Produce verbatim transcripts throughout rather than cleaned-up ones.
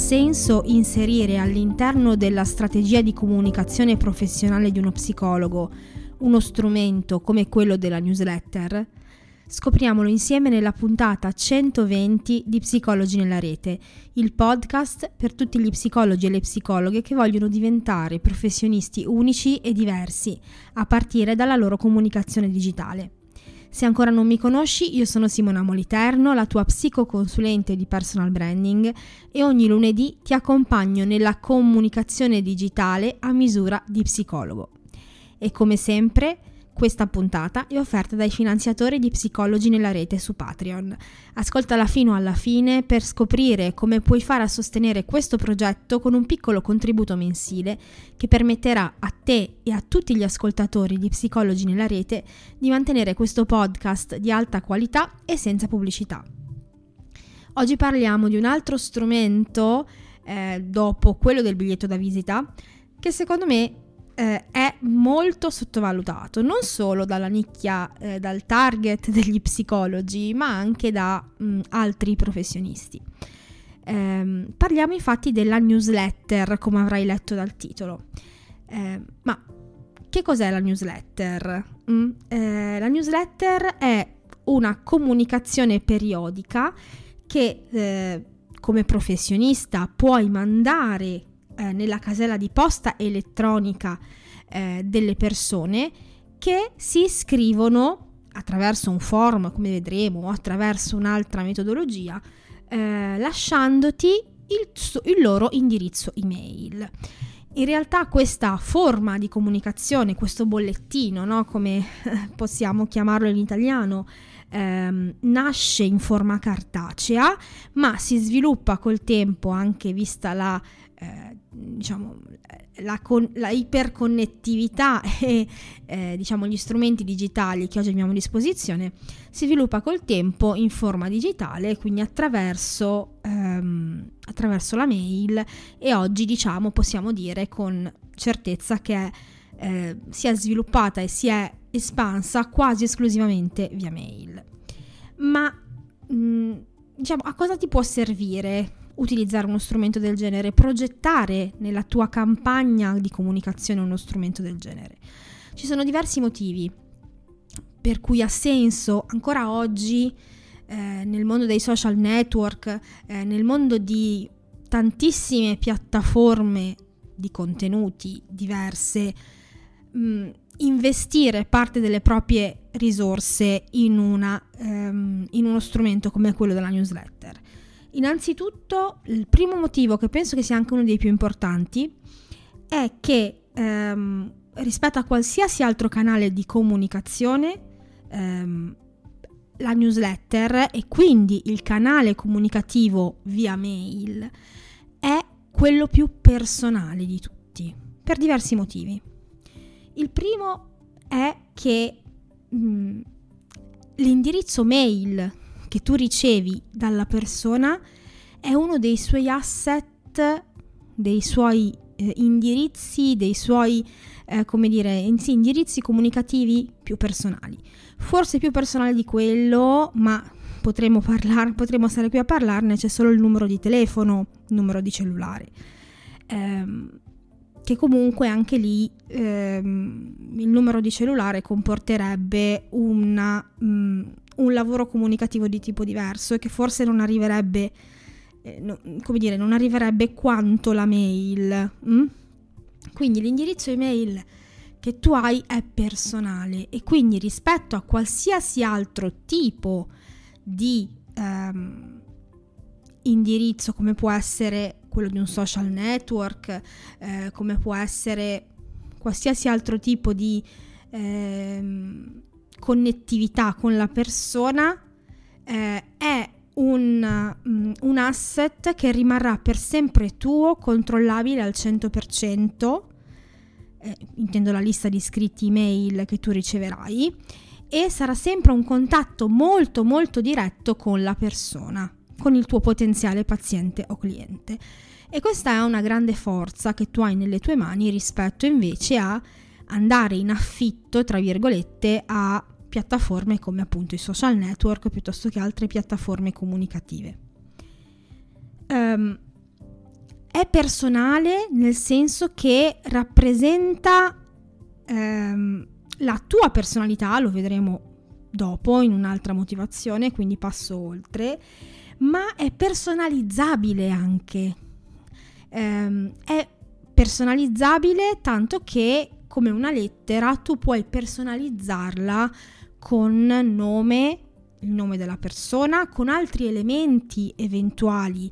senso inserire all'interno della strategia di comunicazione professionale di uno psicologo uno strumento come quello della newsletter? Scopriamolo insieme nella puntata centoventi di Psicologi nella Rete, il podcast per tutti gli psicologi e le psicologhe che vogliono diventare professionisti unici e diversi, a partire dalla loro comunicazione digitale. Se ancora non mi conosci, io sono Simona Moliterno, la tua psicoconsulente di personal branding, e ogni lunedì ti accompagno nella comunicazione digitale a misura di psicologo. E come sempre, questa puntata è offerta dai finanziatori di Psicologi nella Rete su Patreon. Ascoltala fino alla fine per scoprire come puoi fare a sostenere questo progetto con un piccolo contributo mensile che permetterà a te e a tutti gli ascoltatori di Psicologi nella Rete di mantenere questo podcast di alta qualità e senza pubblicità. Oggi parliamo di un altro strumento, eh, dopo quello del biglietto da visita, che secondo me è molto sottovalutato, non solo dalla nicchia, eh, dal target degli psicologi, ma anche da mh, altri professionisti. Eh, parliamo infatti della newsletter, come avrai letto dal titolo. Eh, ma che cos'è la newsletter? Mm, eh, la newsletter è una comunicazione periodica che eh, come professionista puoi mandare nella casella di posta elettronica eh, delle persone che si iscrivono attraverso un form, come vedremo, o attraverso un'altra metodologia, eh, lasciandoti il, il loro indirizzo email. In realtà questa forma di comunicazione, questo bollettino, no, come possiamo chiamarlo in italiano, ehm, nasce in forma cartacea, ma si sviluppa col tempo, anche vista la Eh, diciamo la, con- la iperconnettività e eh, diciamo gli strumenti digitali che oggi abbiamo a disposizione, si sviluppa col tempo in forma digitale, quindi attraverso ehm, attraverso la mail, e oggi diciamo possiamo dire con certezza che eh, si è sviluppata e si è espansa quasi esclusivamente via mail. Ma mh, diciamo a cosa ti può servire utilizzare uno strumento del genere, progettare nella tua campagna di comunicazione uno strumento del genere? Ci sono diversi motivi per cui ha senso ancora oggi, eh, nel mondo dei social network, eh, nel mondo di tantissime piattaforme di contenuti diverse, mh, investire parte delle proprie risorse in, una, ehm, in uno strumento come quello della newsletter. Innanzitutto, il primo motivo, che penso che sia anche uno dei più importanti, è che ehm, rispetto a qualsiasi altro canale di comunicazione, ehm, la newsletter e quindi il canale comunicativo via mail è quello più personale di tutti, per diversi motivi. Il primo è che mh, l'indirizzo mail che tu ricevi dalla persona è uno dei suoi asset, dei suoi eh, indirizzi, dei suoi eh, come dire, sì, indirizzi comunicativi più personali. Forse più personali di quello, ma potremmo parlar, potremmo stare qui a parlarne, c'è solo il numero di telefono, il numero di cellulare. Ehm, che comunque anche lì ehm, il numero di cellulare comporterebbe una... Mh, un lavoro comunicativo di tipo diverso e che forse non arriverebbe, eh, no, come dire, non arriverebbe quanto la mail. Mm? Quindi l'indirizzo email che tu hai è personale e quindi rispetto a qualsiasi altro tipo di ehm, indirizzo, come può essere quello di un social network, eh, come può essere qualsiasi altro tipo di ehm, connettività con la persona, eh, è un, um, un asset che rimarrà per sempre tuo, controllabile al cento per cento, eh, intendo la lista di iscritti email che tu riceverai, e sarà sempre un contatto molto molto diretto con la persona, con il tuo potenziale paziente o cliente. E questa è una grande forza che tu hai nelle tue mani rispetto invece a andare in affitto, tra virgolette, a piattaforme come appunto i social network piuttosto che altre piattaforme comunicative. Um, è personale nel senso che rappresenta ehm, la tua personalità, lo vedremo dopo in un'altra motivazione, quindi passo oltre, ma è personalizzabile anche, ehm, è personalizzabile tanto che come una lettera tu puoi personalizzarla con nome, il nome della persona, con altri elementi eventuali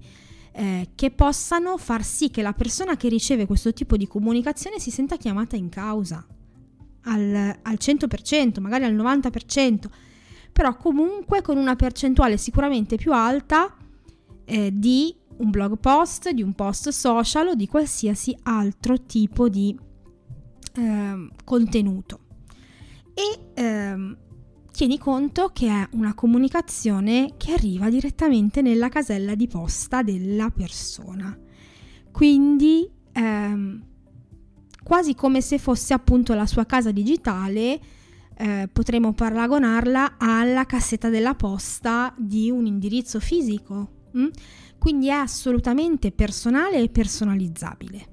eh, che possano far sì che la persona che riceve questo tipo di comunicazione si senta chiamata in causa al, al cento per cento, magari al novanta per cento, però comunque con una percentuale sicuramente più alta eh, di un blog post, di un post social o di qualsiasi altro tipo di eh, contenuto. E ehm, tieni conto che è una comunicazione che arriva direttamente nella casella di posta della persona, quindi ehm, quasi come se fosse appunto la sua casa digitale, eh, potremmo paragonarla alla cassetta della posta di un indirizzo fisico, mh? Quindi è assolutamente personale e personalizzabile.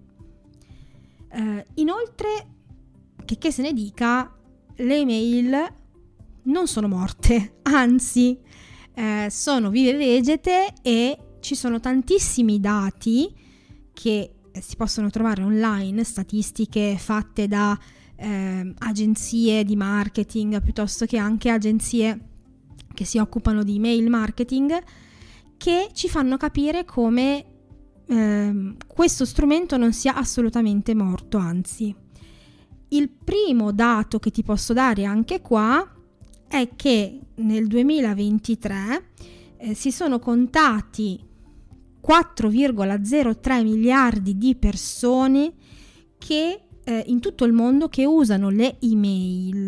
Eh, inoltre, che, che se ne dica, le email non sono morte, anzi eh, sono vive vegete e ci sono tantissimi dati che si possono trovare online, statistiche fatte da eh, agenzie di marketing piuttosto che anche agenzie che si occupano di email marketing, che ci fanno capire come eh, questo strumento non sia assolutamente morto, anzi. Il primo dato che ti posso dare anche qua è che nel duemilaventitré eh, si sono contati quattro virgola zero tre miliardi di persone che eh, in tutto il mondo che usano le email.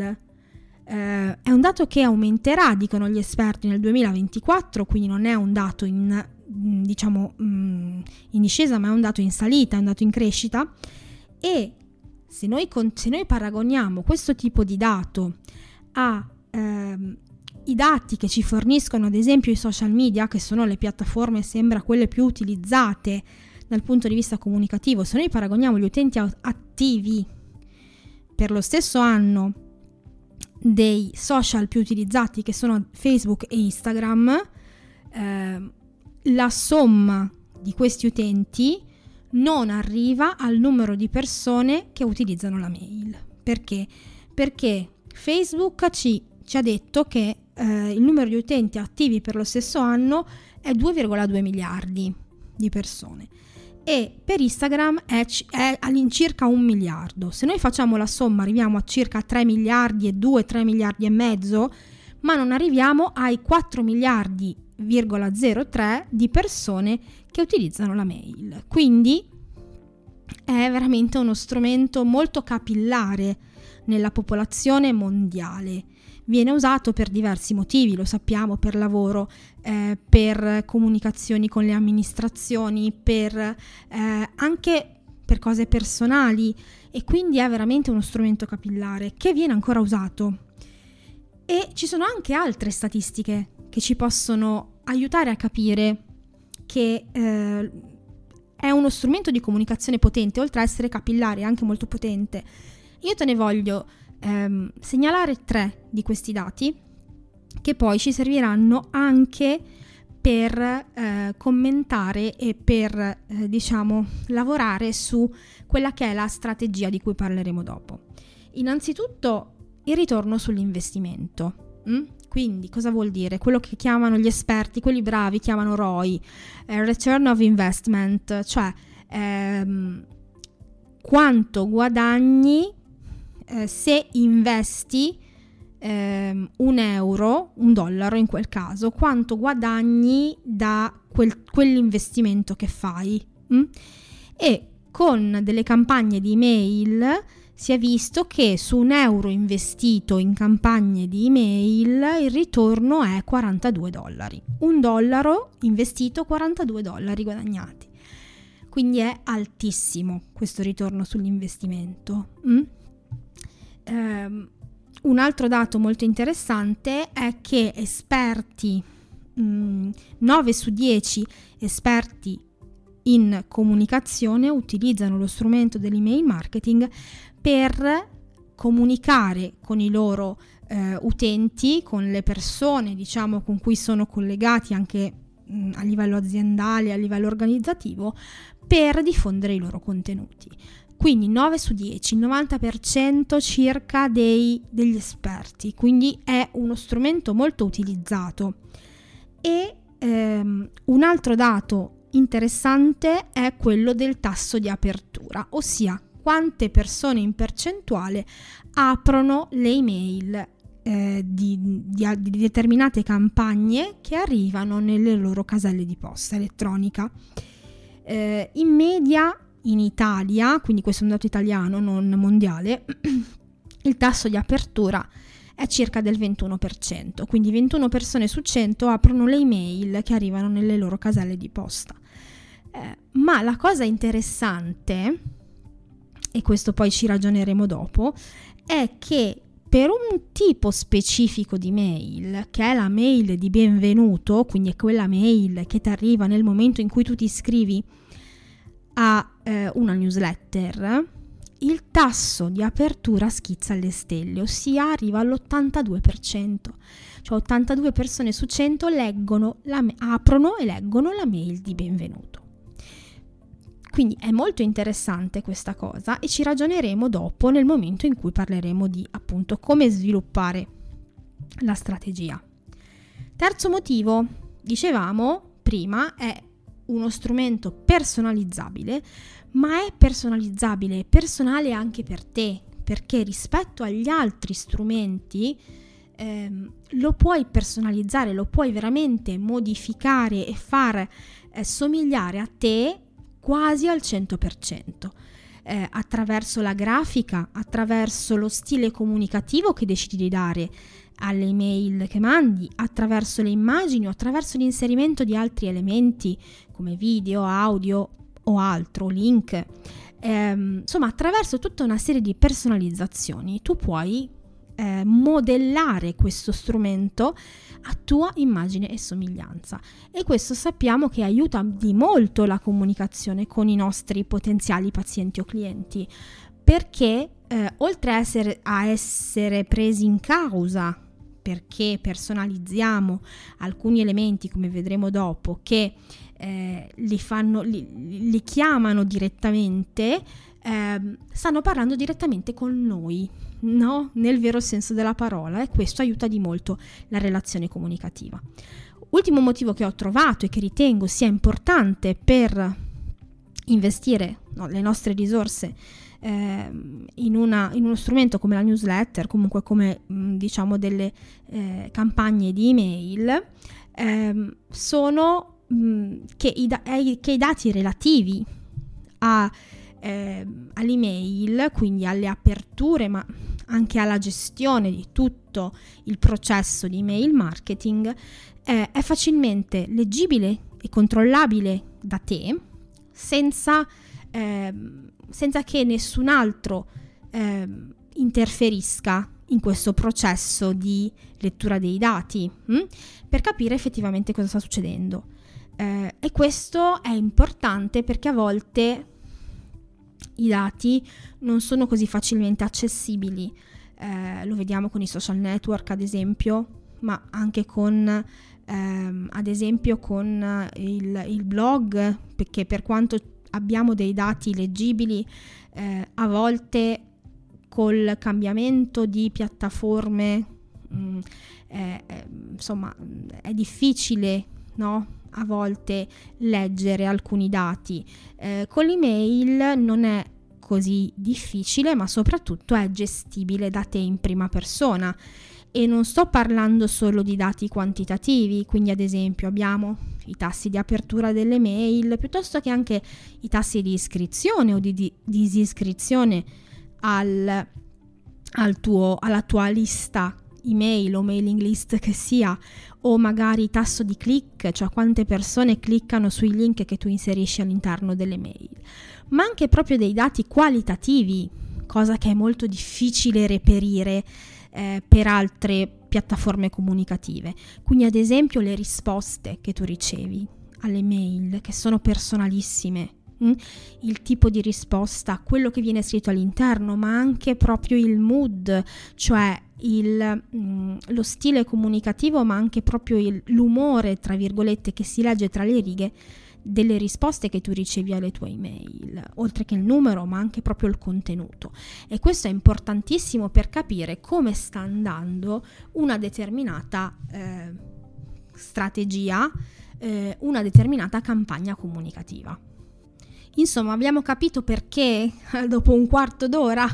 Eh, è un dato che aumenterà, dicono gli esperti, nel duemilaventiquattro, quindi non è un dato in, diciamo, in discesa, ma è un dato in salita, è un dato in crescita. E Se noi, con, se noi paragoniamo questo tipo di dato a ehm, i dati che ci forniscono ad esempio i social media, che sono le piattaforme, sembra, quelle più utilizzate dal punto di vista comunicativo, se noi paragoniamo gli utenti attivi per lo stesso anno dei social più utilizzati, che sono Facebook e Instagram, ehm, la somma di questi utenti non arriva al numero di persone che utilizzano la mail. Perché? Perché Facebook ci, ci ha detto che eh, il numero di utenti attivi per lo stesso anno è due virgola due miliardi di persone e per Instagram è, è all'incirca un miliardo. Se noi facciamo la somma arriviamo a circa tre miliardi e due, tre miliardi e mezzo, ma non arriviamo ai quattro miliardi virgola zero tre di persone che utilizzano la mail. Quindi è veramente uno strumento molto capillare nella popolazione mondiale. Viene usato per diversi motivi, lo sappiamo, per lavoro, eh, per comunicazioni con le amministrazioni, per eh, anche per cose personali, e quindi è veramente uno strumento capillare che viene ancora usato. E ci sono anche altre statistiche che ci possono aiutare a capire che eh, è uno strumento di comunicazione potente, oltre a essere capillare, anche molto potente. Io te ne voglio ehm, segnalare tre di questi dati che poi ci serviranno anche per eh, commentare e per eh, diciamo lavorare su quella che è la strategia di cui parleremo dopo. Innanzitutto il ritorno sull'investimento. Mm? Quindi cosa vuol dire? Quello che chiamano gli esperti, quelli bravi, chiamano R O I, eh, Return of Investment, cioè ehm, quanto guadagni eh, se investi ehm, un euro, un dollaro in quel caso, quanto guadagni da quel, quell'investimento che fai. Mm? E con delle campagne di email si è visto che su un euro investito in campagne di email il ritorno è quarantadue dollari. Un dollaro investito, quarantadue dollari guadagnati. Quindi è altissimo questo ritorno sull'investimento. Mm? Um, un altro dato molto interessante è che esperti, mm, nove su dieci esperti in comunicazione utilizzano lo strumento dell'email marketing per comunicare con i loro eh, utenti, con le persone, diciamo, con cui sono collegati anche mh, a livello aziendale, a livello organizzativo, per diffondere i loro contenuti. Quindi nove su dieci, il novanta per cento circa dei, degli esperti, quindi è uno strumento molto utilizzato. E ehm, un altro dato interessante è quello del tasso di apertura, ossia quante persone in percentuale aprono le email eh, di, di, di determinate campagne che arrivano nelle loro caselle di posta elettronica. Eh, in media in Italia, quindi questo è un dato italiano non mondiale, il tasso di apertura è circa del ventuno per cento, quindi ventuno persone su cento aprono le email che arrivano nelle loro caselle di posta. Eh, ma la cosa interessante, e questo poi ci ragioneremo dopo, è che per un tipo specifico di mail, che è la mail di benvenuto, quindi è quella mail che ti arriva nel momento in cui tu ti iscrivi a eh, una newsletter, il tasso di apertura schizza alle stelle, ossia arriva all'ottantadue per cento, cioè ottantadue persone su cento leggono la, aprono e leggono la mail di benvenuto. Quindi è molto interessante questa cosa e ci ragioneremo dopo nel momento in cui parleremo di, appunto, come sviluppare la strategia. Terzo motivo, dicevamo prima, è uno strumento personalizzabile, ma è personalizzabile, personale anche per te, perché rispetto agli altri strumenti ehm, lo puoi personalizzare, lo puoi veramente modificare e far eh, somigliare a te quasi al cento per cento, eh, attraverso la grafica, attraverso lo stile comunicativo che decidi di dare alle email che mandi, attraverso le immagini o attraverso l'inserimento di altri elementi come video, audio o altro, link, ehm, insomma attraverso tutta una serie di personalizzazioni tu puoi eh, modellare questo strumento a tua immagine e somiglianza, e questo sappiamo che aiuta di molto la comunicazione con i nostri potenziali pazienti o clienti, perché eh, oltre a essere, a essere presi in causa perché personalizziamo alcuni elementi, come vedremo dopo, che eh, li, fanno, li, li chiamano direttamente, eh, stanno parlando direttamente con noi, no? Nel vero senso della parola, e questo aiuta di molto la relazione comunicativa. Ultimo motivo che ho trovato e che ritengo sia importante per investire, no, le nostre risorse In, una, in uno strumento come la newsletter, comunque come diciamo delle eh, campagne di email, ehm, sono mh, che, i da- che i dati relativi a, eh, all'email, quindi alle aperture, ma anche alla gestione di tutto il processo di email marketing, eh, è facilmente leggibile e controllabile da te, senza ehm, senza che nessun altro eh, interferisca in questo processo di lettura dei dati, mh? per capire effettivamente cosa sta succedendo. Eh, e questo è importante perché a volte i dati non sono così facilmente accessibili, eh, lo vediamo con i social network ad esempio, ma anche con ehm, ad esempio con il, il blog, perché per quanto abbiamo dei dati leggibili, eh, a volte col cambiamento di piattaforme mh, eh, insomma è difficile, no? A volte leggere alcuni dati, eh, con l'email non è così difficile, ma soprattutto è gestibile da te in prima persona, e non sto parlando solo di dati quantitativi, quindi ad esempio abbiamo i tassi di apertura delle mail, piuttosto che anche i tassi di iscrizione o di, di disiscrizione al, al tuo, alla tua lista email o mailing list che sia, o magari tasso di click, cioè quante persone cliccano sui link che tu inserisci all'interno delle mail, ma anche proprio dei dati qualitativi, cosa che è molto difficile reperire eh, per altre piattaforme comunicative, quindi ad esempio le risposte che tu ricevi alle mail che sono personalissime, mh? il tipo di risposta, quello che viene scritto all'interno, ma anche proprio il mood, cioè il, mh, lo stile comunicativo, ma anche proprio il, l'umore, tra virgolette, che si legge tra le righe delle risposte che tu ricevi alle tue email, oltre che il numero, ma anche proprio il contenuto. E questo è importantissimo per capire come sta andando una determinata eh, strategia, eh, una determinata campagna comunicativa. Insomma, abbiamo capito perché, dopo un quarto d'ora,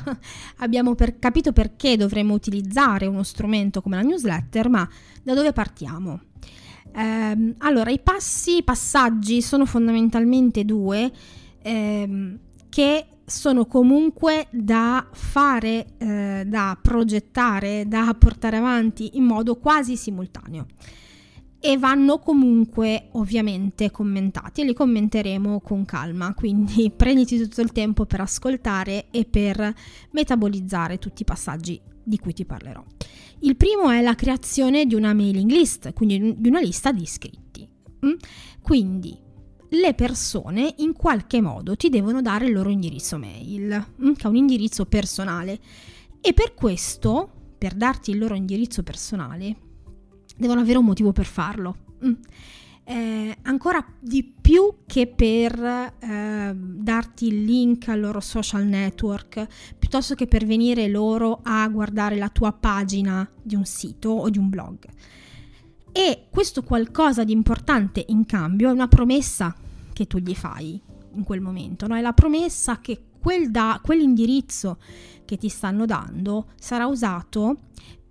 abbiamo per, capito perché dovremmo utilizzare uno strumento come la newsletter, ma da dove partiamo? Ehm, allora, i passi, i passaggi sono fondamentalmente due, ehm, che sono comunque da fare, eh, da progettare, da portare avanti in modo quasi simultaneo. E vanno comunque ovviamente commentati e li commenteremo con calma, quindi prenditi tutto il tempo per ascoltare e per metabolizzare tutti i passaggi di cui ti parlerò. Il primo è la creazione di una mailing list, quindi di una lista di iscritti. Quindi le persone in qualche modo ti devono dare il loro indirizzo mail, che è un indirizzo personale, e per questo, per darti il loro indirizzo personale, devono avere un motivo per farlo, mm. eh, ancora di più che per eh, darti il link al loro social network, piuttosto che per venire loro a guardare la tua pagina di un sito o di un blog. E questo qualcosa di importante in cambio è una promessa che tu gli fai in quel momento, no? È la promessa che quel da, quell'indirizzo che ti stanno dando sarà usato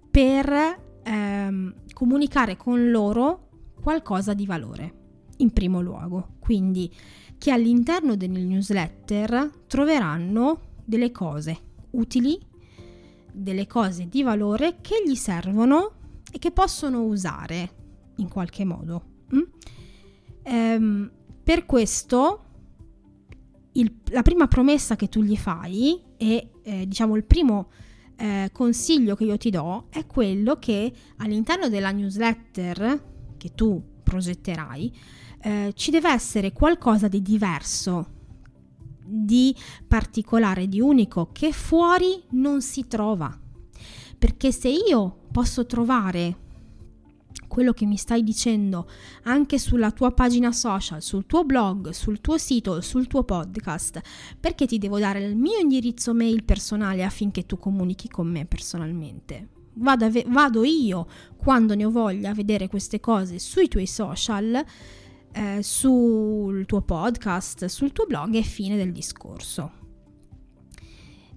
per ehm, comunicare con loro qualcosa di valore, in primo luogo. Quindi che all'interno delle newsletter troveranno delle cose utili, delle cose di valore che gli servono e che possono usare in qualche modo. Mm? Ehm, per questo il, la prima promessa che tu gli fai e eh, diciamo il primo Eh, consiglio che io ti do è quello che all'interno della newsletter che tu progetterai eh, ci deve essere qualcosa di diverso, di particolare, di unico, che fuori non si trova. Perché se io posso trovare quello che mi stai dicendo anche sulla tua pagina social, sul tuo blog, sul tuo sito, sul tuo podcast, perché ti devo dare il mio indirizzo mail personale affinché tu comunichi con me personalmente? Vado, ve- vado io, quando ne ho voglia, a vedere queste cose sui tuoi social, eh, sul tuo podcast, sul tuo blog, e fine del discorso.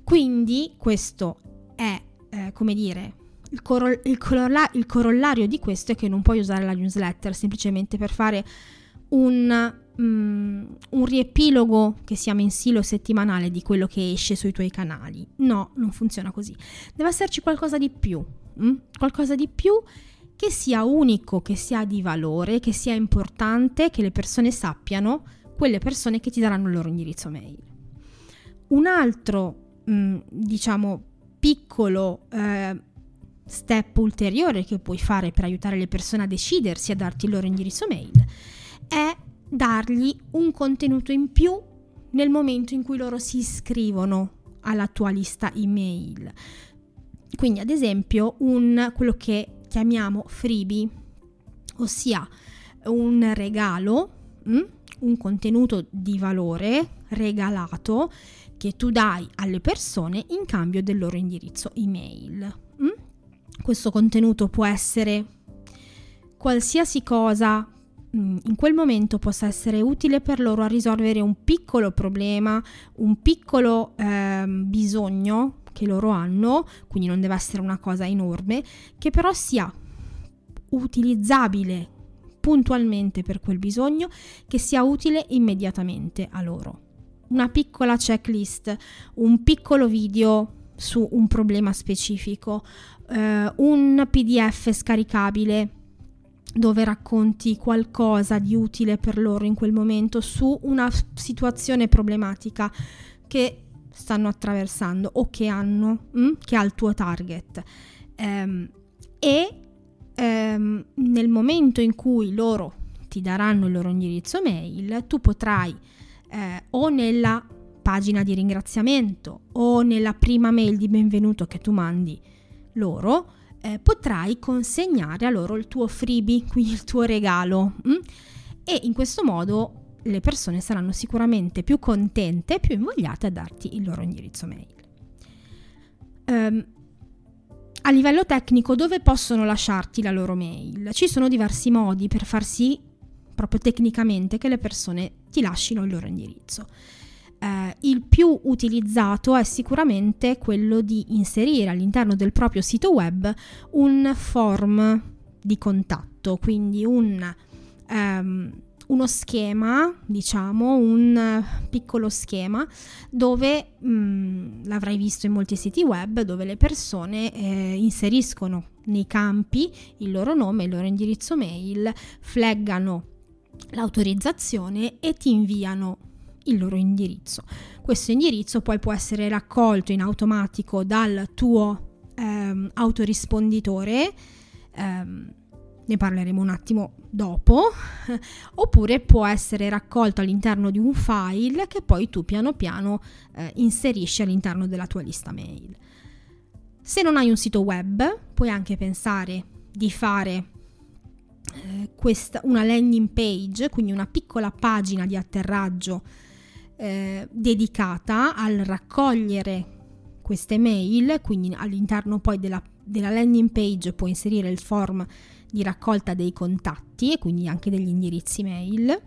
Quindi questo è, eh, come dire... Il, coro- il, corolla- il corollario di questo è che non puoi usare la newsletter semplicemente per fare un, um, un riepilogo che sia mensile o settimanale di quello che esce sui tuoi canali. No, non funziona così. Deve esserci qualcosa di più, mh? qualcosa di più che sia unico, che sia di valore, che sia importante, che le persone sappiano, quelle persone che ti daranno il loro indirizzo mail. Un altro, mh, diciamo, piccolo... Eh, step ulteriore che puoi fare per aiutare le persone a decidersi a darti il loro indirizzo mail è dargli un contenuto in più nel momento in cui loro si iscrivono alla tua lista email. Quindi, ad esempio, un quello che chiamiamo freebie, ossia un regalo, mh? un contenuto di valore regalato che tu dai alle persone in cambio del loro indirizzo email. mh? Questo contenuto può essere qualsiasi cosa, in quel momento possa essere utile per loro a risolvere un piccolo problema, un piccolo eh, bisogno che loro hanno, quindi non deve essere una cosa enorme, che però sia utilizzabile puntualmente per quel bisogno, che sia utile immediatamente a loro. Una piccola checklist, un piccolo video su un problema specifico, eh, un P D F scaricabile dove racconti qualcosa di utile per loro in quel momento su una situazione problematica che stanno attraversando o che hanno, mh, che ha il tuo target. Ehm, e ehm, nel momento in cui loro ti daranno il loro indirizzo mail, tu potrai eh, o nella pagina di ringraziamento o nella prima mail di benvenuto che tu mandi loro, eh, potrai consegnare a loro il tuo freebie, quindi il tuo regalo. Mh? E in questo modo le persone saranno sicuramente più contente e più invogliate a darti il loro indirizzo mail. Um, a livello tecnico, dove possono lasciarti la loro mail? Ci sono diversi modi per far sì, proprio tecnicamente, che le persone ti lasciano il loro indirizzo. Uh, il più utilizzato è sicuramente quello di inserire all'interno del proprio sito web un form di contatto, quindi un... Um, uno schema, diciamo un piccolo schema dove mh, l'avrai visto in molti siti web, dove le persone eh, inseriscono nei campi il loro nome, il loro indirizzo mail, flaggano l'autorizzazione e ti inviano il loro indirizzo. Questo indirizzo poi può essere raccolto in automatico dal tuo ehm, autorisponditore, ehm, ne parleremo un attimo dopo, oppure può essere raccolto all'interno di un file che poi tu piano piano eh, inserisci all'interno della tua lista mail. Se non hai un sito web, puoi anche pensare di fare eh, questa, una landing page, quindi una piccola pagina di atterraggio eh, dedicata al raccogliere queste mail, quindi all'interno poi della, della landing page puoi inserire il form di raccolta dei contatti e quindi anche degli indirizzi mail,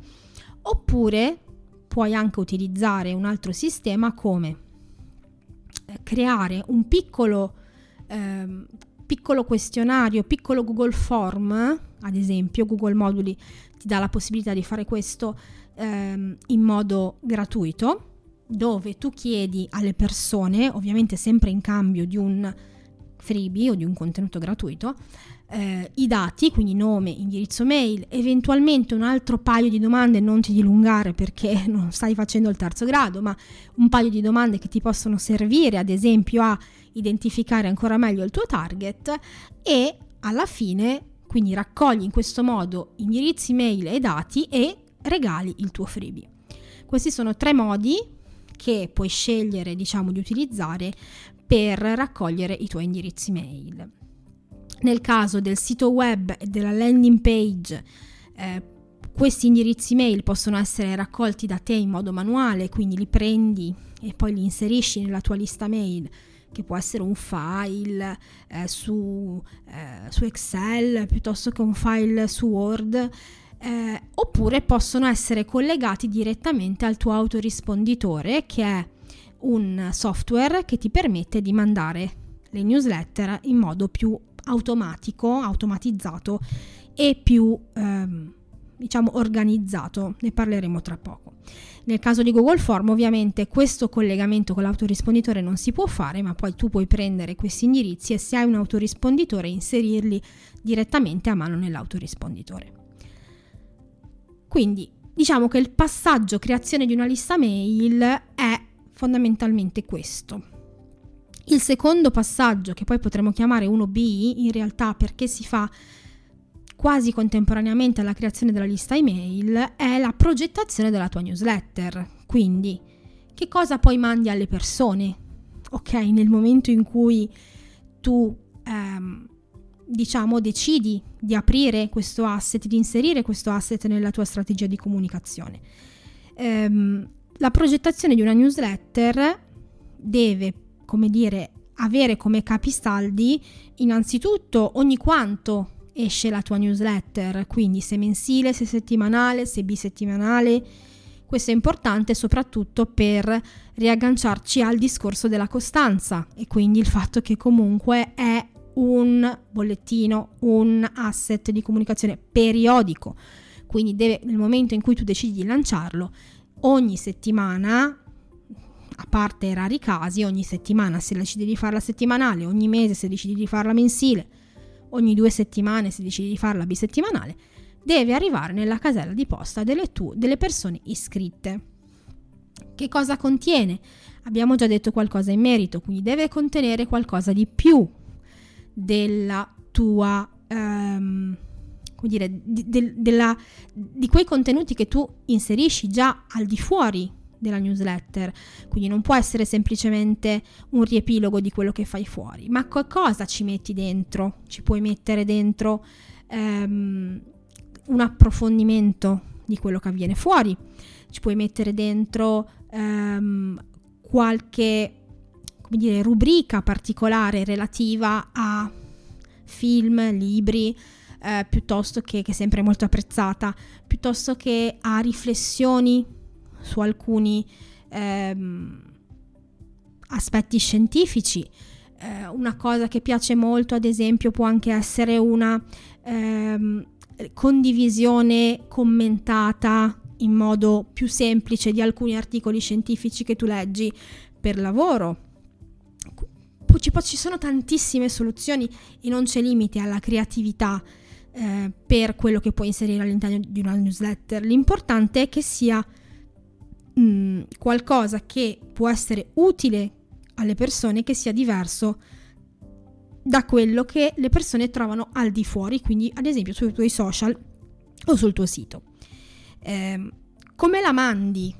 oppure puoi anche utilizzare un altro sistema come creare un piccolo, eh, piccolo questionario, piccolo Google Form, ad esempio Google Moduli ti dà la possibilità di fare questo eh, in modo gratuito, dove tu chiedi alle persone, ovviamente sempre in cambio di un freebie o di un contenuto gratuito, eh, i dati, quindi nome, indirizzo mail, eventualmente un altro paio di domande, non ti dilungare perché non stai facendo il terzo grado, ma un paio di domande che ti possono servire ad esempio a identificare ancora meglio il tuo target, e alla fine quindi raccogli in questo modo indirizzi mail e dati e regali il tuo freebie. Questi sono tre modi che puoi scegliere, diciamo, di utilizzare per raccogliere i tuoi indirizzi mail. Nel caso del sito web e della landing page, eh, questi indirizzi mail possono essere raccolti da te in modo manuale, quindi li prendi e poi li inserisci nella tua lista mail, che può essere un file eh, su, eh, su Excel piuttosto che un file su Word, eh, oppure possono essere collegati direttamente al tuo autorisponditore, che è un software che ti permette di mandare le newsletter in modo più automatico, automatizzato e più ehm, diciamo organizzato, ne parleremo tra poco. Nel caso di Google Form ovviamente questo collegamento con l'autorisponditore non si può fare, ma poi tu puoi prendere questi indirizzi e se hai un autorisponditore inserirli direttamente a mano nell'autorisponditore. Quindi diciamo che il passaggio creazione di una lista mail è fondamentalmente questo. Il secondo passaggio, che poi potremmo chiamare uno B in realtà perché si fa quasi contemporaneamente alla creazione della lista email, è la progettazione della tua newsletter. Quindi che cosa poi mandi alle persone? Ok, nel momento in cui tu ehm, diciamo decidi di aprire questo asset, di inserire questo asset nella tua strategia di comunicazione. Ehm, La progettazione di una newsletter deve, come dire, avere come capisaldi innanzitutto ogni quanto esce la tua newsletter, quindi se mensile, se settimanale, se bisettimanale. Questo è importante soprattutto per riagganciarci al discorso della costanza e quindi il fatto che comunque è un bollettino, un asset di comunicazione periodico, quindi deve, nel momento in cui tu decidi di lanciarlo, ogni settimana, a parte rari casi, ogni settimana se decidi di farla settimanale, ogni mese se decidi di farla mensile, ogni due settimane se decidi di farla bisettimanale, deve arrivare nella casella di posta delle, tu- delle persone iscritte. Che cosa contiene? Abbiamo già detto qualcosa in merito, quindi deve contenere qualcosa di più della tua, ehm, come dire, di, de, della, di quei contenuti che tu inserisci già al di fuori della newsletter, quindi non può essere semplicemente un riepilogo di quello che fai fuori, ma qualcosa ci metti dentro, ci puoi mettere dentro ehm, un approfondimento di quello che avviene fuori, ci puoi mettere dentro ehm, qualche, come dire, rubrica particolare relativa a film, libri, eh, piuttosto che, che è sempre molto apprezzata, piuttosto che a riflessioni su alcuni ehm, aspetti scientifici. Eh, una cosa che piace molto, ad esempio, può anche essere una ehm, condivisione commentata in modo più semplice di alcuni articoli scientifici che tu leggi per lavoro. Ci, ci sono tantissime soluzioni e non c'è limite alla creatività eh, per quello che puoi inserire all'interno di una newsletter. L'importante è che sia mh, qualcosa che può essere utile alle persone, che sia diverso da quello che le persone trovano al di fuori, quindi ad esempio sui tuoi social o sul tuo sito. Eh, come la mandi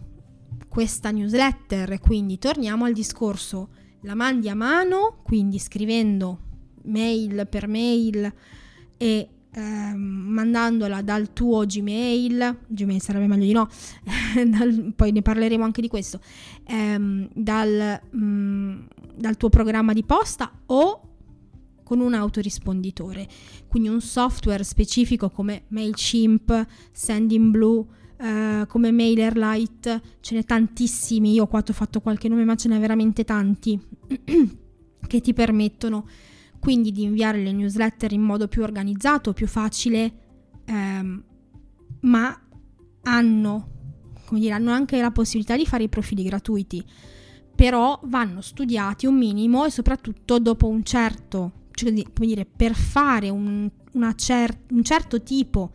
questa newsletter? Quindi torniamo al discorso: la mandi a mano, quindi scrivendo mail per mail e eh, mandandola dal tuo Gmail, Gmail sarebbe meglio di no, dal, poi ne parleremo anche di questo, ehm, dal, mh, dal tuo programma di posta o con un autorisponditore, quindi un software specifico come Mailchimp, Sendinblue, Uh, come MailerLite, ce n'è tantissimi. Io qua ho fatto qualche nome, ma ce n'è veramente tanti che ti permettono quindi di inviare le newsletter in modo più organizzato, più facile, ehm, ma hanno, come dire, hanno anche la possibilità di fare i profili gratuiti, però vanno studiati un minimo e soprattutto dopo un certo, cioè, come dire, per fare un, una cer- un certo tipo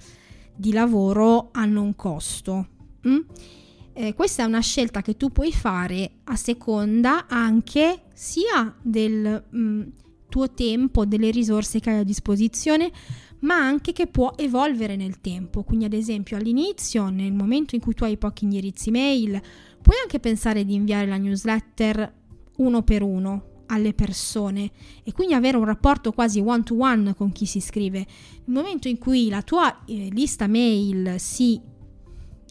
di lavoro hanno un costo. Mm? Eh, questa è una scelta che tu puoi fare a seconda anche sia del mm, tuo tempo, delle risorse che hai a disposizione, ma anche che può evolvere nel tempo. Quindi ad esempio all'inizio, nel momento in cui tu hai pochi indirizzi mail, puoi anche pensare di inviare la newsletter uno per uno alle persone e quindi avere un rapporto quasi one to one con chi si iscrive. Nel momento in cui la tua eh, lista mail si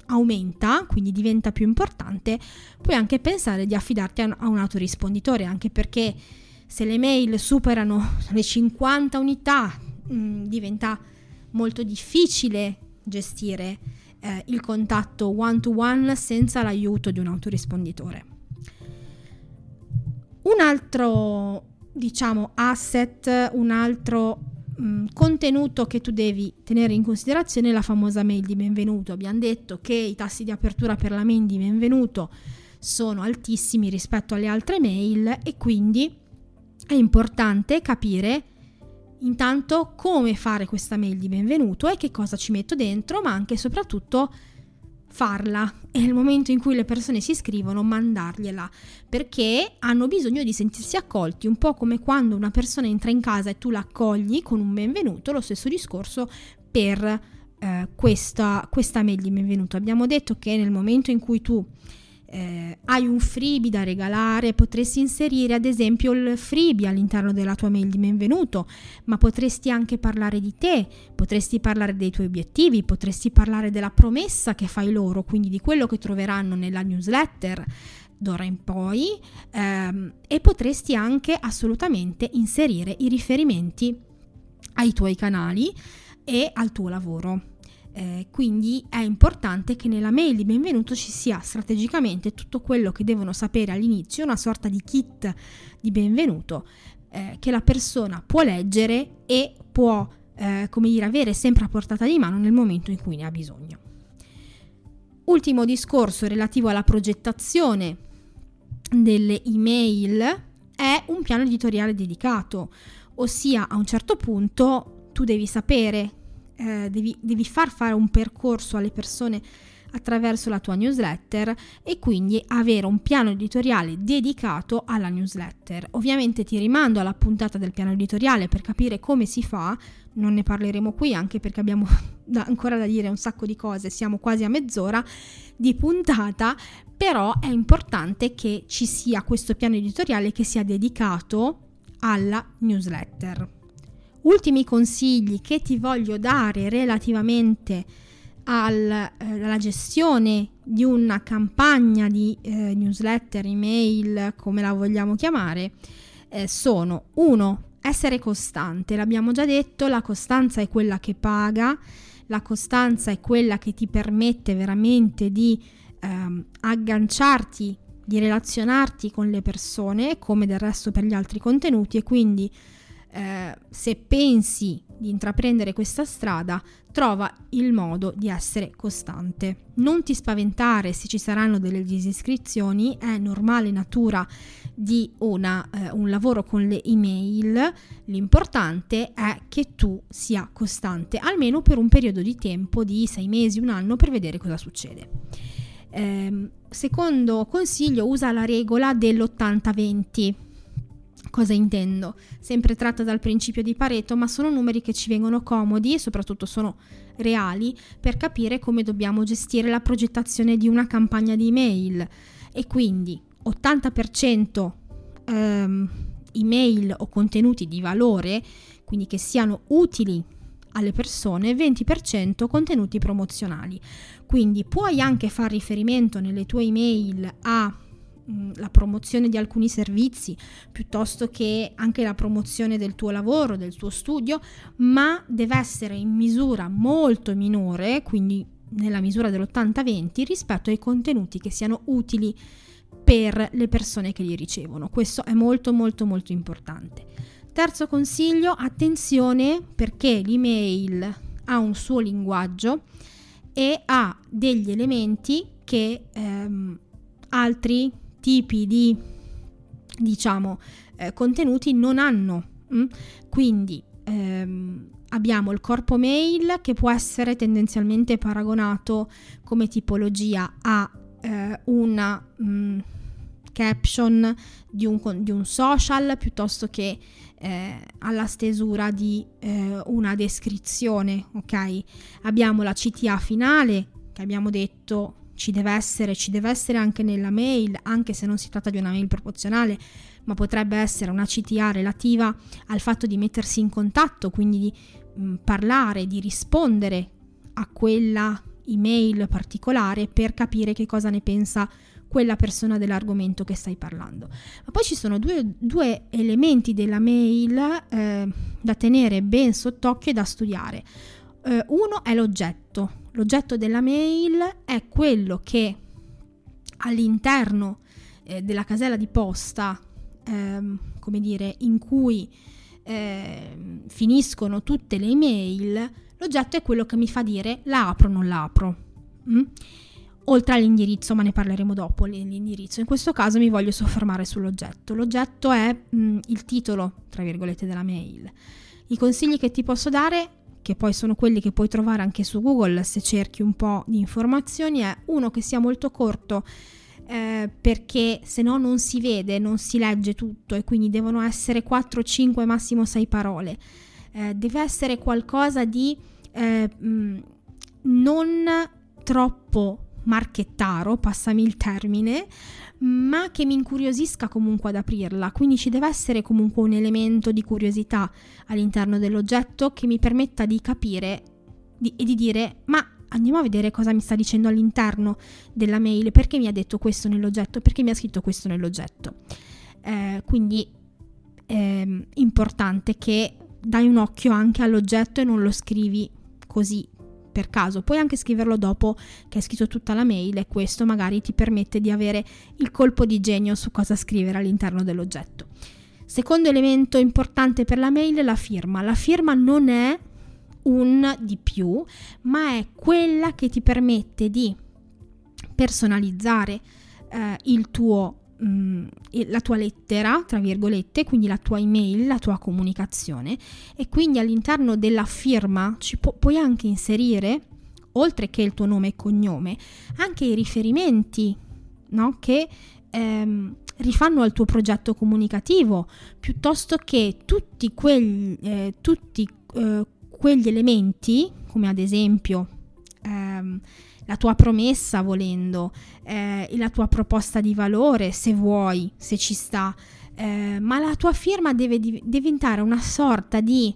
aumenta, quindi diventa più importante, puoi anche pensare di affidarti a un, a un autorisponditore, anche perché se le mail superano le cinquanta unità mh, diventa molto difficile gestire eh, il contatto one to one senza l'aiuto di un autorisponditore. Un altro, diciamo, asset, un altro mh, contenuto che tu devi tenere in considerazione è la famosa mail di benvenuto. Abbiamo detto che i tassi di apertura per la mail di benvenuto sono altissimi rispetto alle altre mail e quindi è importante capire intanto come fare questa mail di benvenuto e che cosa ci metto dentro, ma anche e soprattutto farla, e nel momento in cui le persone si iscrivono mandargliela, perché hanno bisogno di sentirsi accolti, un po' come quando una persona entra in casa e tu la accogli con un benvenuto. Lo stesso discorso per eh, questa, questa mail di benvenuto. Abbiamo detto che nel momento in cui tu eh, hai un freebie da regalare, potresti inserire ad esempio il freebie all'interno della tua mail di benvenuto, ma potresti anche parlare di te, potresti parlare dei tuoi obiettivi, potresti parlare della promessa che fai loro, quindi di quello che troveranno nella newsletter d'ora in poi, ehm, e potresti anche assolutamente inserire i riferimenti ai tuoi canali e al tuo lavoro. Eh, quindi è importante che nella mail di benvenuto ci sia strategicamente tutto quello che devono sapere all'inizio, una sorta di kit di benvenuto eh, che la persona può leggere e può eh, come dire avere sempre a portata di mano nel momento in cui ne ha bisogno. Ultimo discorso relativo alla progettazione delle email è un piano editoriale dedicato, ossia a un certo punto tu devi sapere Eh, devi, devi far fare un percorso alle persone attraverso la tua newsletter e quindi avere un piano editoriale dedicato alla newsletter. Ovviamente ti rimando alla puntata del piano editoriale per capire come si fa, non ne parleremo qui anche perché abbiamo da, ancora da dire un sacco di cose, siamo quasi a mezz'ora di puntata, però è importante che ci sia questo piano editoriale che sia dedicato alla newsletter. Ultimi consigli che ti voglio dare relativamente al, eh, alla gestione di una campagna di eh, newsletter, email, come la vogliamo chiamare, eh, sono: uno, essere costante. L'abbiamo già detto, la costanza è quella che paga, la costanza è quella che ti permette veramente di ehm, agganciarti, di relazionarti con le persone, come del resto per gli altri contenuti, e quindi Eh, se pensi di intraprendere questa strada, trova il modo di essere costante. Non ti spaventare se ci saranno delle disiscrizioni, è normale, natura di una, eh, un lavoro con le email. L'importante è che tu sia costante, almeno per un periodo di tempo di sei mesi, un anno, per vedere cosa succede. Eh, secondo consiglio, usa la regola dell'ottanta venti. Cosa intendo? Sempre tratta dal principio di Pareto, ma sono numeri che ci vengono comodi e soprattutto sono reali per capire come dobbiamo gestire la progettazione di una campagna di email. E quindi ottanta per cento ehm, email o contenuti di valore, quindi che siano utili alle persone, venti per cento contenuti promozionali. Quindi puoi anche far riferimento nelle tue email a la promozione di alcuni servizi piuttosto che anche la promozione del tuo lavoro, del tuo studio, ma deve essere in misura molto minore, quindi nella misura dell'ottanta venti rispetto ai contenuti che siano utili per le persone che li ricevono. Questo è molto molto molto importante. Terzo consiglio, attenzione, perché l'email ha un suo linguaggio e ha degli elementi che ehm, altri tipi di, diciamo, eh, contenuti non hanno. Mm? Quindi ehm, abbiamo il corpo mail, che può essere tendenzialmente paragonato come tipologia a eh, una mh, caption di un, di un social, piuttosto che eh, alla stesura di eh, una descrizione, ok? Abbiamo la C T A finale, che abbiamo detto ci deve essere, ci deve essere anche nella mail, anche se non si tratta di una mail promozionale, ma potrebbe essere una C T A relativa al fatto di mettersi in contatto, quindi di mh, parlare, di rispondere a quella email particolare per capire che cosa ne pensa quella persona dell'argomento che stai parlando. Ma poi ci sono due, due elementi della mail eh, da tenere ben sott'occhio e da studiare. Eh, uno è l'oggetto. L'oggetto della mail è quello che all'interno eh, della casella di posta, ehm, come dire, in cui eh, finiscono tutte le email, l'oggetto è quello che mi fa dire la apro o non la apro. Mm? Oltre all'indirizzo, ma ne parleremo dopo, l'indirizzo. In questo caso mi voglio soffermare sull'oggetto. L'oggetto è mh, il titolo, tra virgolette, della mail. I consigli che ti posso dare, che poi sono quelli che puoi trovare anche su Google se cerchi un po' di informazioni, è uno che sia molto corto eh, perché se no non si vede, non si legge tutto, e quindi devono essere quattro, cinque, massimo sei parole. Eh, deve essere qualcosa di eh, non troppo marchettaro, passami il termine, ma che mi incuriosisca comunque ad aprirla, quindi ci deve essere comunque un elemento di curiosità all'interno dell'oggetto che mi permetta di capire di, e di dire ma andiamo a vedere cosa mi sta dicendo all'interno della mail, perché mi ha detto questo nell'oggetto, perché mi ha scritto questo nell'oggetto. Eh, quindi è importante che dai un occhio anche all'oggetto e non lo scrivi così per caso. Puoi anche scriverlo dopo che hai scritto tutta la mail, e questo magari ti permette di avere il colpo di genio su cosa scrivere all'interno dell'oggetto. Secondo elemento importante per la mail è la firma. La firma non è un di più, ma è quella che ti permette di personalizzare eh, il tuo la tua lettera, tra virgolette, quindi la tua email, la tua comunicazione, e quindi all'interno della firma ci pu- puoi anche inserire oltre che il tuo nome e cognome, anche i riferimenti, no? Che ehm, rifanno al tuo progetto comunicativo, piuttosto che tutti quegli, eh, tutti, eh, quegli elementi, come ad esempio ehm, la tua promessa, volendo, eh, la tua proposta di valore, se vuoi, se ci sta, eh, ma la tua firma deve div- diventare una sorta di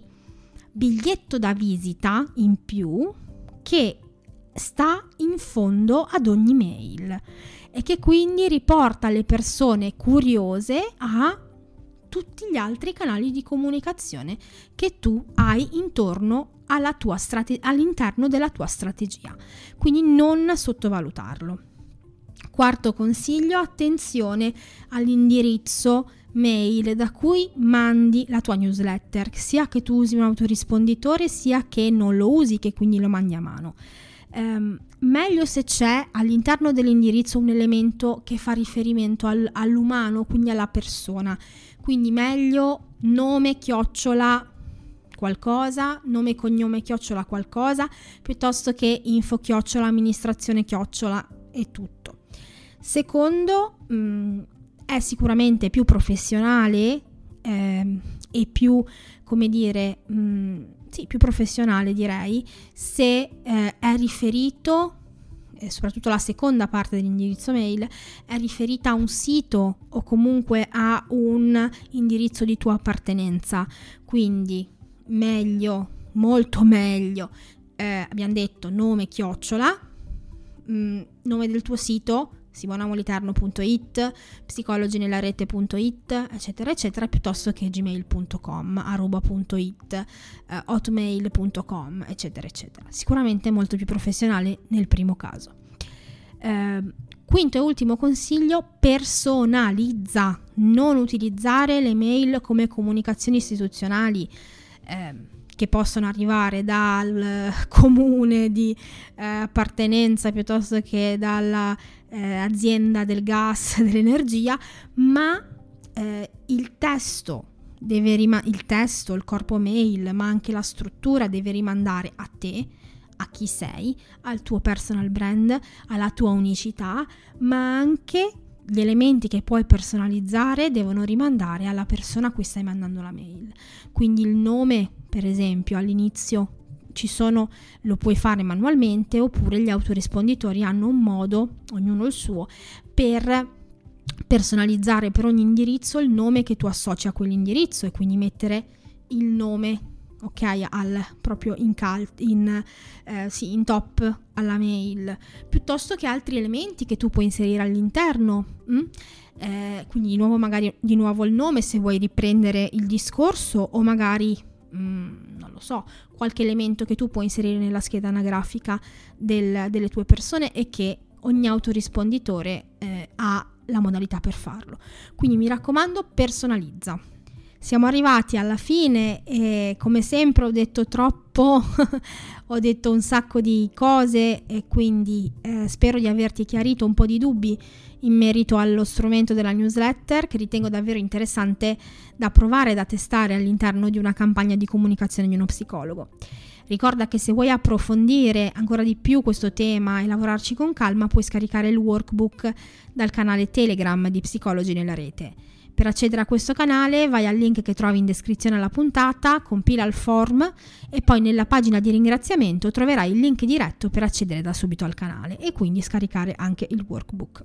biglietto da visita in più che sta in fondo ad ogni mail e che quindi riporta le persone curiose a tutti gli altri canali di comunicazione che tu hai intorno alla tua strate- all'interno della tua strategia, quindi non sottovalutarlo. Quarto consiglio, attenzione all'indirizzo mail da cui mandi la tua newsletter, sia che tu usi un autorisponditore sia che non lo usi, che quindi lo mandi a mano. Um, meglio se c'è all'interno dell'indirizzo un elemento che fa riferimento al, all'umano, quindi alla persona, quindi meglio nome chiocciola qualcosa, nome cognome chiocciola qualcosa, piuttosto che info chiocciola amministrazione chiocciola e tutto. Secondo, mh, è sicuramente più professionale eh, e più, come dire, mh, sì, più professionale direi, se eh, è riferito, eh, soprattutto la seconda parte dell'indirizzo mail, è riferita a un sito o comunque a un indirizzo di tua appartenenza, quindi meglio, molto meglio, eh, abbiamo detto nome chiocciola, mh, nome del tuo sito, simona moliterno punto it, psicologi nella rete punto it, eccetera eccetera, piuttosto che gmail punto com, arroba punto it, eh, hotmail punto com, eccetera eccetera. Sicuramente molto più professionale nel primo caso. Eh, quinto e ultimo consiglio, personalizza, non utilizzare le mail come comunicazioni istituzionali, eh, che possono arrivare dal comune di eh, appartenenza piuttosto che dalla eh, azienda del gas, dell'energia, ma eh, il testo deve rima- il testo, il corpo mail, ma anche la struttura deve rimandare a te, a chi sei, al tuo personal brand, alla tua unicità, ma anche gli elementi che puoi personalizzare devono rimandare alla persona a cui stai mandando la mail. Quindi il nome, per esempio, all'inizio ci sono, lo puoi fare manualmente, oppure gli autorisponditori hanno un modo, ognuno il suo, per personalizzare per ogni indirizzo il nome che tu associ a quell'indirizzo e quindi mettere il nome, ok, al proprio in, cal- in, eh, sì, in top alla mail, piuttosto che altri elementi che tu puoi inserire all'interno. Mm? Eh, quindi di nuovo magari di nuovo il nome se vuoi riprendere il discorso, o magari Mm, non lo so, qualche elemento che tu puoi inserire nella scheda anagrafica del, delle tue persone e che ogni autorisponditore eh, ha la modalità per farlo. Quindi mi raccomando, personalizza. Siamo arrivati alla fine e come sempre ho detto troppo, ho detto un sacco di cose e quindi eh, spero di averti chiarito un po' di dubbi in merito allo strumento della newsletter, che ritengo davvero interessante da provare e da testare all'interno di una campagna di comunicazione di uno psicologo. Ricorda che se vuoi approfondire ancora di più questo tema e lavorarci con calma, puoi scaricare il workbook dal canale Telegram di Psicologi nella Rete. Per accedere a questo canale vai al link che trovi in descrizione alla puntata, compila il form e poi nella pagina di ringraziamento troverai il link diretto per accedere da subito al canale e quindi scaricare anche il workbook.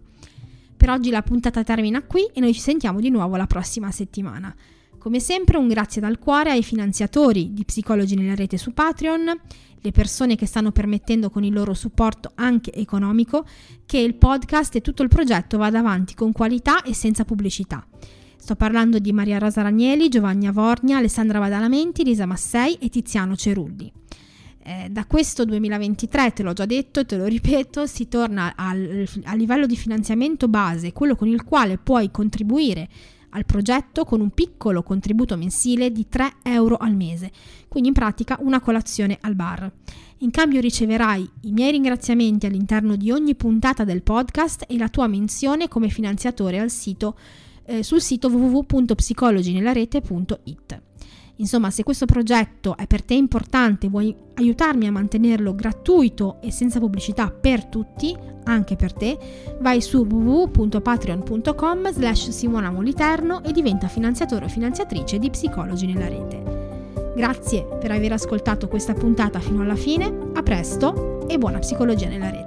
Per oggi la puntata termina qui e noi ci sentiamo di nuovo la prossima settimana. Come sempre un grazie dal cuore ai finanziatori di Psicologi nella Rete su Patreon, le persone che stanno permettendo con il loro supporto anche economico che il podcast e tutto il progetto vada avanti con qualità e senza pubblicità. Sto parlando di Maria Rosa Ragneli, Giovanna Vornia, Alessandra Badalamenti, Lisa Massei e Tiziano Cerulli. Eh, da questo duemilaventitré, te l'ho già detto, te lo ripeto, si torna al, al livello di finanziamento base, quello con il quale puoi contribuire al progetto con un piccolo contributo mensile di tre euro al mese, quindi in pratica una colazione al bar. In cambio riceverai i miei ringraziamenti all'interno di ogni puntata del podcast e la tua menzione come finanziatore al sito sul sito w w w punto psicologi nella rete punto it. Insomma, se questo progetto è per te importante, vuoi aiutarmi a mantenerlo gratuito e senza pubblicità per tutti, anche per te, vai su www punto patreon punto com slash Simona Moliterno e diventa finanziatore o finanziatrice di Psicologi nella Rete. Grazie per aver ascoltato questa puntata fino alla fine, a presto e buona psicologia nella rete.